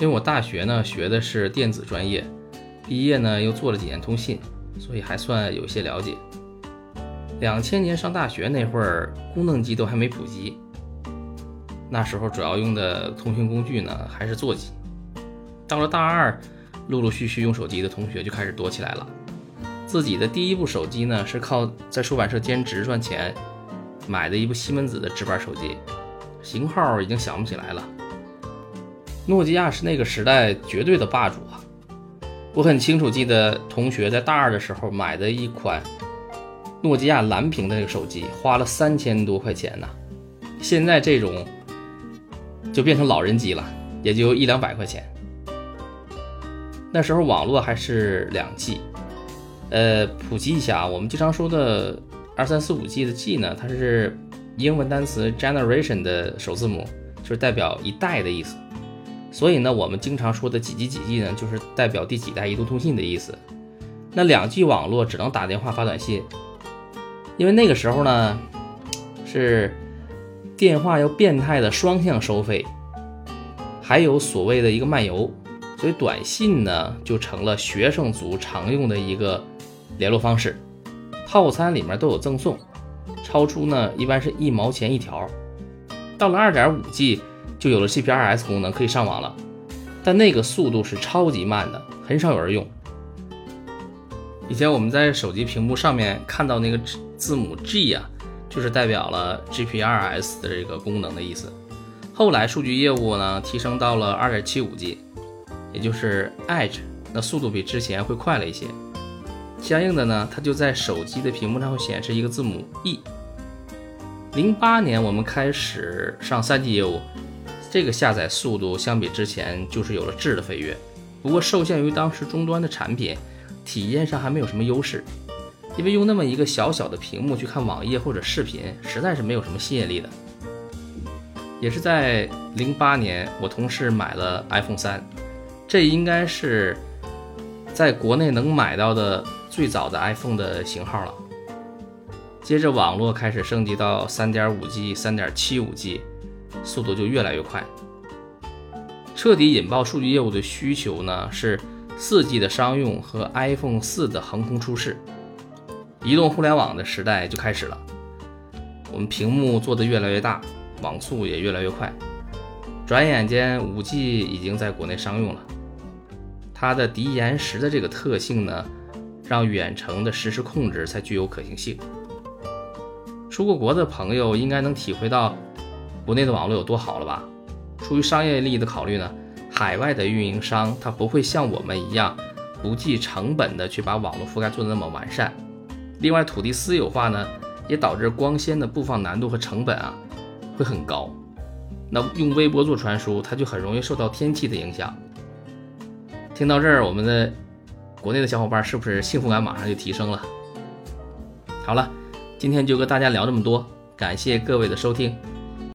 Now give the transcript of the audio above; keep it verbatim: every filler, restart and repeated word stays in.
因为我大学呢学的是电子专业，毕业呢又做了几年通信，所以还算有些了解。两千年上大学那会儿，功能机都还没普及，那时候主要用的通讯工具呢还是座机。到了大二，陆陆续续用手机的同学就开始多起来了。自己的第一部手机呢是靠在出版社兼职赚钱买的一部西门子的直板手机，型号已经想不起来了。诺基亚是那个时代绝对的霸主啊！我很清楚记得同学在大二的时候买的一款诺基亚蓝屏的那个手机，花了三千多块钱呢、啊。现在这种就变成老人机了，也就一两百块钱。那时候网络还是两 G， 呃，普及一下，我们经常说的二三四五 G 的 G 呢，它是英文单词 generation 的首字母，就是代表一代的意思。所以呢，我们经常说的几 G 几 G 呢，就是代表第几代移动通信的意思。那两 G 网络只能打电话发短信，因为那个时候呢，是电话要变态的双向收费，还有所谓的一个漫游，所以短信呢就成了学生族常用的一个联络方式。套餐里面都有赠送，超出呢一般是一毛钱一条。到了 二点五 G 就有了 G P R S 功能，可以上网了，但那个速度是超级慢的，很少有人用。以前我们在手机屏幕上面看到那个字母 G 啊，就是代表了 G P R S 的这个功能的意思。后来数据业务呢提升到了 二点七五 G， 也就是 Edge， 那速度比之前会快了一些。相应的呢，它就在手机的屏幕上会显示一个字母 E。零八年我们开始上 三 G 业务，这个下载速度相比之前就是有了质的飞跃，不过受限于当时终端的产品，体验上还没有什么优势。因为用那么一个小小的屏幕去看网页或者视频，实在是没有什么吸引力的。也是在零八年，我同事买了 iPhone 三，这应该是在国内能买到的最早的 iPhone 的型号了。接着网络开始升级到 三点五 G、三点七五 G， 速度就越来越快。彻底引爆数据业务的需求呢，是 四 G 的商用和 iPhone 四 的横空出世。移动互联网的时代就开始了，我们屏幕做得越来越大，网速也越来越快。转眼间 五 G 已经在国内商用了，它的低延时的这个特性呢，让远程的实时控制才具有可行性。出过国的朋友应该能体会到国内的网络有多好了吧？出于商业利益的考虑呢，海外的运营商它不会像我们一样不计成本的去把网络覆盖做得那么完善。另外，土地私有化呢，也导致光纤的布放难度和成本啊会很高。那用微波做传输，它就很容易受到天气的影响。听到这儿，我们的国内的小伙伴是不是幸福感马上就提升了？好了，今天就跟大家聊这么多，感谢各位的收听。